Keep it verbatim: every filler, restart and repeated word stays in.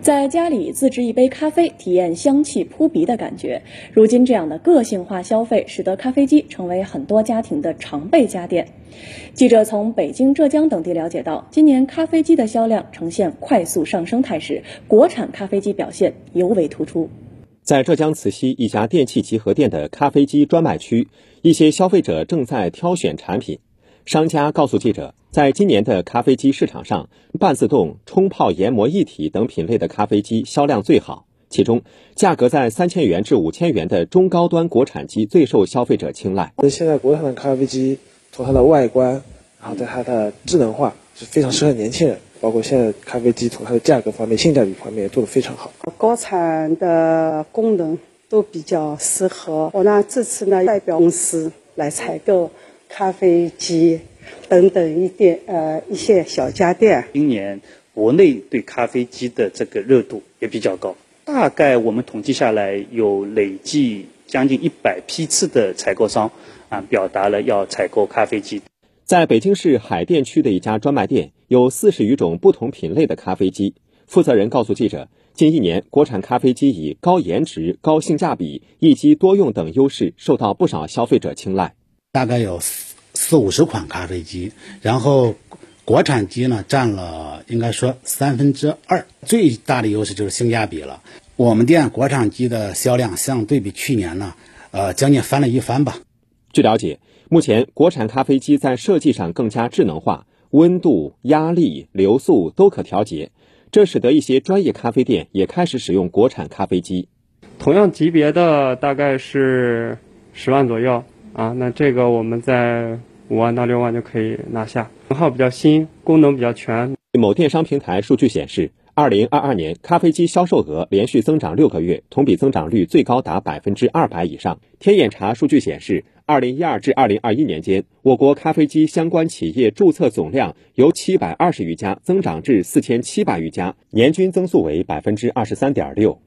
在家里自制一杯咖啡，体验香气扑鼻的感觉。如今，这样的个性化消费使得咖啡机成为很多家庭的常备家电。记者从北京、浙江等地了解到，今年咖啡机的销量呈现快速上升态势，国产咖啡机表现尤为突出。 在浙江慈溪一家电器集合店的咖啡机专卖区，一些消费者正在挑选产品。商家告诉记者，在今年的咖啡机市场上，半自动、冲泡、研磨一体等品类的咖啡机销量最好，其中价格在三千元至五千元的中高端国产机最受消费者青睐。现在国产的咖啡机，从它的外观，然后对它的智能化，是非常适合年轻人。 包括现在咖啡机从它的价格方面、性价比方面做得非常好，国产的功能都比较适合。我呢这次呢代表公司来采购咖啡机等等一点呃一些小家电。今年国内对咖啡机的这个热度也比较高，大概我们统计下来有累计将近一百批次的采购商啊、呃、表达了要采购咖啡机。 在北京市海淀区的一家专卖店，有四十余种不同品类的咖啡机。负责人告诉记者，近一年国产咖啡机以高颜值、高性价比、一机多用等优势，受到不少消费者青睐。大概有四四五十款咖啡机，然后国产机呢占了应该说三分之二，最大的优势就是性价比了。我们店国产机的销量相对比去年呢，呃，将近翻了一番吧。据了解。 目前，国产咖啡机在设计上更加智能化，温度、压力、流速都可调节，这使得一些专业咖啡店也开始使用国产咖啡机。同样级别的大概是十万左右啊，那这个我们在五万到六万就可以拿下，型号比较新，功能比较全。某电商平台数据显示，二零二二年咖啡机销售额连续增长六个月，同比增长率最高达百分之二百以上。天眼查数据显示。 二零一二至二零二一年间，我国咖啡机相关企业注册总量由七百二十余家增长至四千七百余家，年均增速为百分之二十三点六。